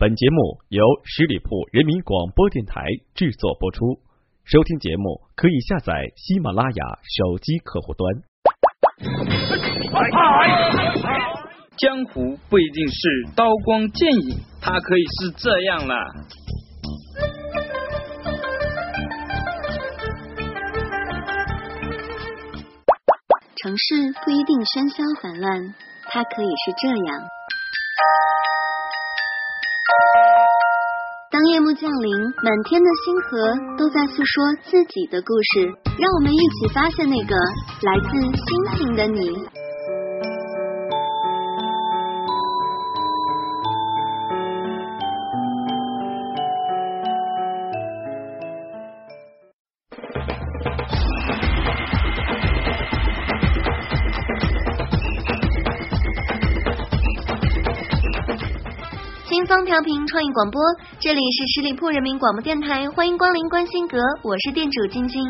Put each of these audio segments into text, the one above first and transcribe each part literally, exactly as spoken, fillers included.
本节目由十里铺人民广播电台制作播出。收听节目可以下载喜马拉雅手机客户端。江湖不一定是刀光剑影，它可以是这样了。城市不一定喧嚣烦乱，它可以是这样。当夜幕降临，满天的星河都在诉说自己的故事，让我们一起发现那个来自星星的你。轻松调频创意广播，这里是十里铺人民广播电台，欢迎光临观星阁，我是店主晶晶。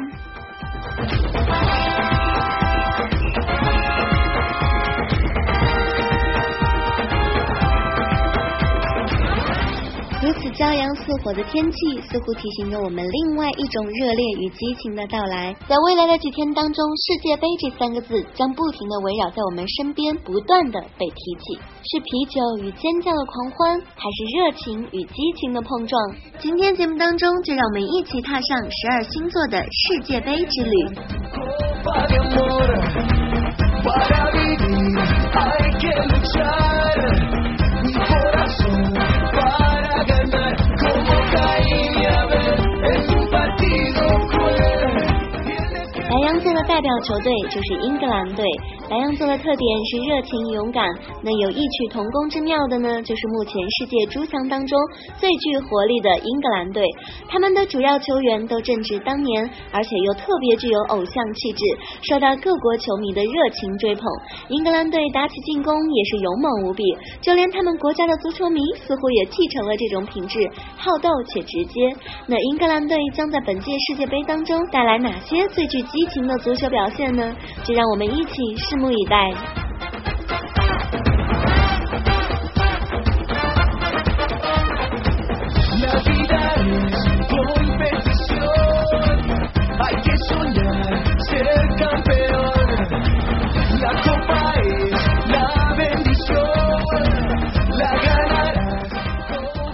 如此骄阳似火的天气，似乎提醒着我们另外一种热烈与激情的到来。在未来的几天当中，世界杯这三个字将不停地围绕在我们身边，不断地被提起。是啤酒与尖叫的狂欢，还是热情与激情的碰撞？今天节目当中，就让我们一起踏上十二星座的世界杯之旅。白羊座的代表球队就是英格兰队。白羊座的特点是热情勇敢，那有异曲同工之妙的呢，就是目前世界诸强当中最具活力的英格兰队。他们的主要球员都正值当年，而且又特别具有偶像气质，受到各国球迷的热情追捧。英格兰队打起进攻也是勇猛无比，就连他们国家的足球迷似乎也继承了这种品质，好斗且直接。那英格兰队将在本届世界杯当中带来哪些最具激情的足球表现呢？就让我们一起拭目以待。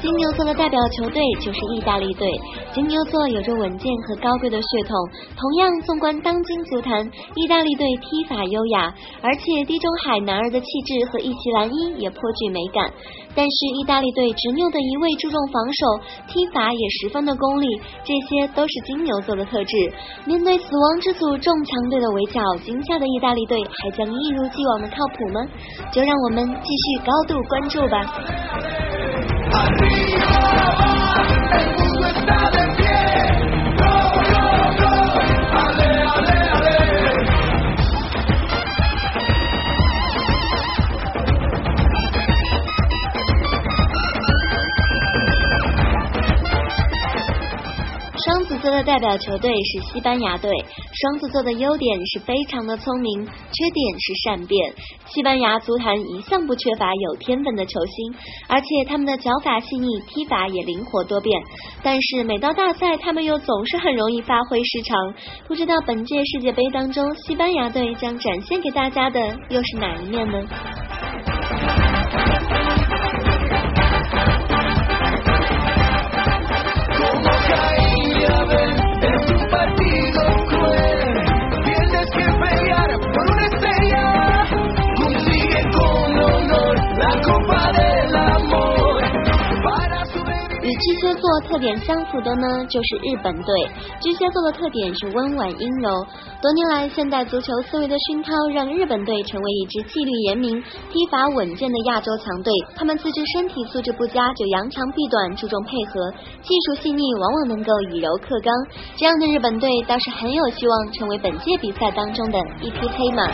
金牛座的代表球队就是意大利队。金牛座有着稳健和高贵的血统，同样纵观当今足坛，意大利队踢法优雅，而且地中海男儿的气质和意奇兰伊也颇具美感。但是意大利队执拗的一味注重防守，踢法也十分的功利，这些都是金牛座的特质。面对死亡之组众强队的围剿，今夏的意大利队还将一如既往的靠谱吗？就让我们继续高度关注吧。双子座的代表球队是西班牙队。双子座的优点是非常的聪明，缺点是善变。西班牙足坛一向不缺乏有天分的球星，而且他们的脚法细腻，踢法也灵活多变。但是每到大赛，他们又总是很容易发挥失常。不知道本届世界杯当中，西班牙队将展现给大家的又是哪一面呢？巨蟹座特点相符的呢，就是日本队。巨蟹座的特点是温婉阴柔，多年来现代足球思维的熏陶，让日本队成为一支纪律严明、踢法稳健的亚洲强队。他们自知身体素质不佳，就扬长避短，注重配合，技术细腻，往往能够以柔克刚。这样的日本队倒是很有希望成为本届比赛当中的一匹黑马。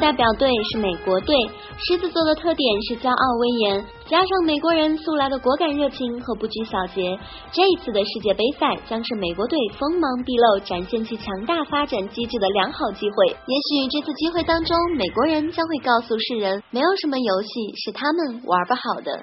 代代表队是美国队，狮子座的特点是骄傲威严，加上美国人素来的果敢热情和不拘小节，这一次的世界杯赛将是美国队锋芒毕露、展现其强大发展机制的良好机会。也许这次机会当中，美国人将会告诉世人，没有什么游戏是他们玩不好的。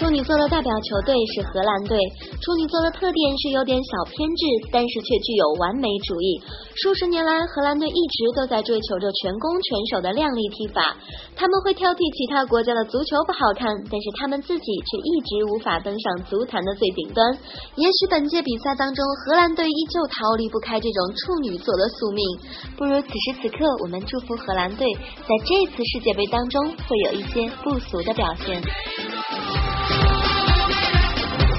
处女座的代表球队是荷兰队。处女座的特点是有点小偏执，但是却具有完美主义。数十年来，荷兰队一直都在追求着全攻全守的靓丽踢法。他们会挑剔其他国家的足球不好看，但是他们自己却一直无法登上足坛的最顶端。也许本届比赛当中，荷兰队依旧逃离不开这种处女座的宿命。不如此时此刻，我们祝福荷兰队在这次世界杯当中会有一些不俗的表现。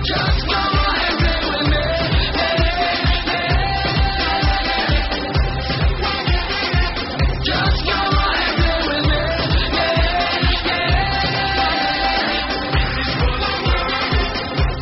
Just go ahead with me. Just go ahead with me. This is for the world.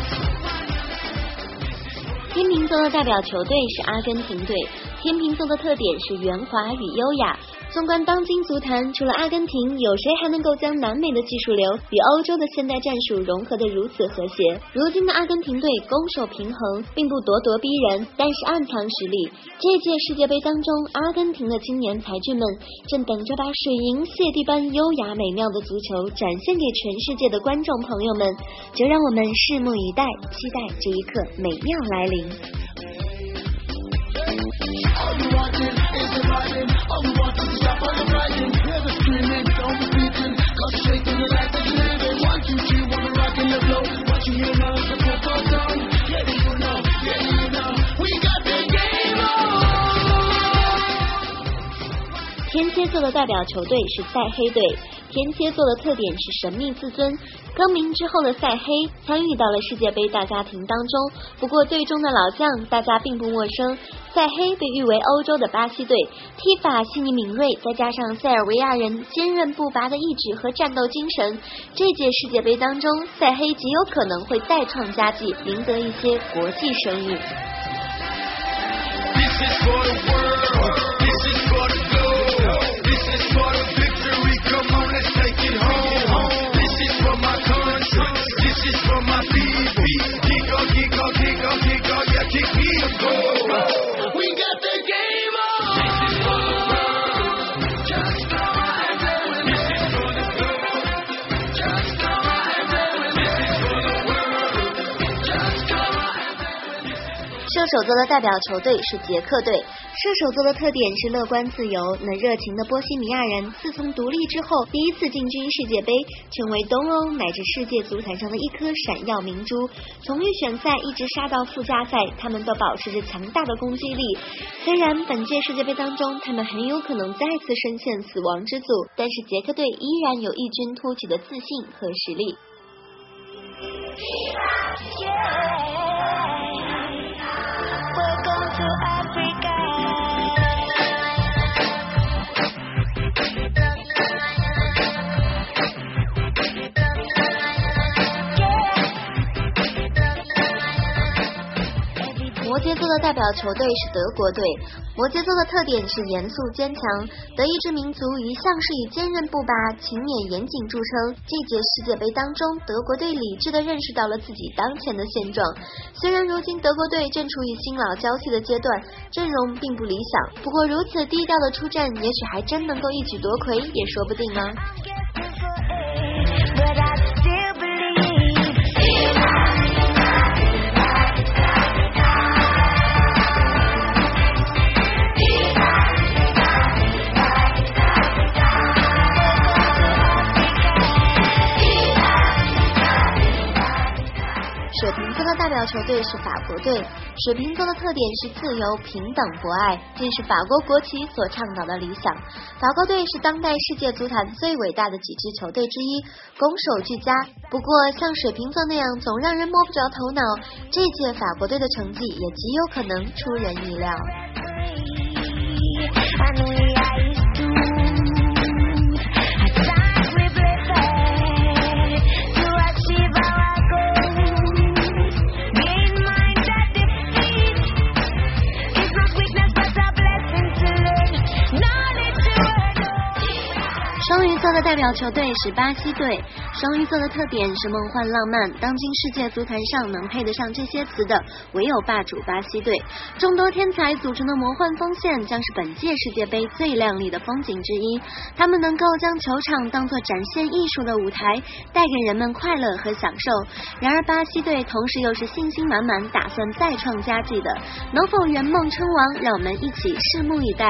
This is for the world. 天秤座的代表球队是阿根廷队。天秤座的特点是圆滑与优雅。纵观当今足坛，除了阿根廷，有谁还能够将南美的技术流与欧洲的现代战术融合得如此和谐？如今的阿根廷队攻守平衡，并不咄咄逼人，但是暗藏实力。这届世界杯当中，阿根廷的青年才俊们正等着把水银泻地般优雅美妙的足球展现给全世界的观众朋友们。就让我们拭目以待，期待这一刻美妙来临。All you want is the riding, all you want is the stop on the riding. Hear the screaming, don't be beaten, cause shaking the light that you live in. One, two, three, wanna rock and live low. What you hear now is the pop on down. Yeah, you know, yeah, you know, we got the game on. 天蝎座的代表球队是塞黑队。天蝎座的特点是神秘自尊。更名之后的塞黑参与到了世界杯大家庭当中，不过队中的老将大家并不陌生。塞黑被誉为欧洲的巴西队，踢法细腻敏锐，再加上塞尔维亚人坚韧不拔的意志和战斗精神，这届世界杯当中，塞黑极有可能会再创佳绩，赢得一些国际声誉。射手座的代表球队是捷克队。射手座的特点是乐观自由，那热情的波西米亚人自从独立之后，第一次进军世界杯，成为东欧乃至世界足坛上的一颗闪耀明珠。从预选赛一直杀到附加赛，他们都保持着强大的攻击力。虽然本届世界杯当中，他们很有可能再次深陷死亡之组，但是捷克队依然有异军突起的自信和实力。摩羯座的代表球队是德国队。摩羯座的特点是严肃坚强，德意志民族一向是以坚韧不拔、勤勉严谨著称。这届世界杯当中，德国队理智地认识到了自己当前的现状。虽然如今德国队正处于新老交替的阶段，阵容并不理想，不过如此低调的出战，也许还真能够一举夺魁，也说不定啊。代表到球队是法国队。水瓶座的特点是自由、平等、博爱，这是法国国旗所倡导的理想。法国队是当代世界足坛最伟大的几支球队之一，攻守俱佳。不过，像水瓶座那样总让人摸不着头脑，这届法国队的成绩也极有可能出人意料。双鱼座的代表球队是巴西队。双鱼座的特点是梦幻浪漫，当今世界足坛上能配得上这些词的唯有霸主巴西队。众多天才组成的魔幻锋线将是本届世界杯最亮丽的风景之一，他们能够将球场当作展现艺术的舞台，带给人们快乐和享受。然而巴西队同时又是信心满满，打算再创佳绩的，能否圆梦称王，让我们一起拭目以待。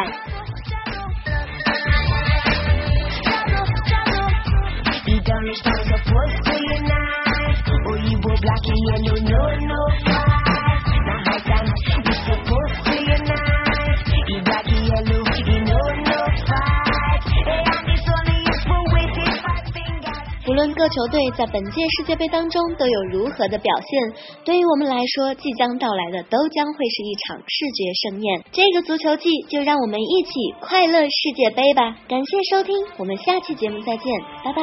无论各球队在本届世界杯当中都有如何的表现，对于我们来说，即将到来的都将会是一场视觉盛宴。这个足球季就让我们一起快乐世界杯吧！感谢收听，我们下期节目再见，拜拜。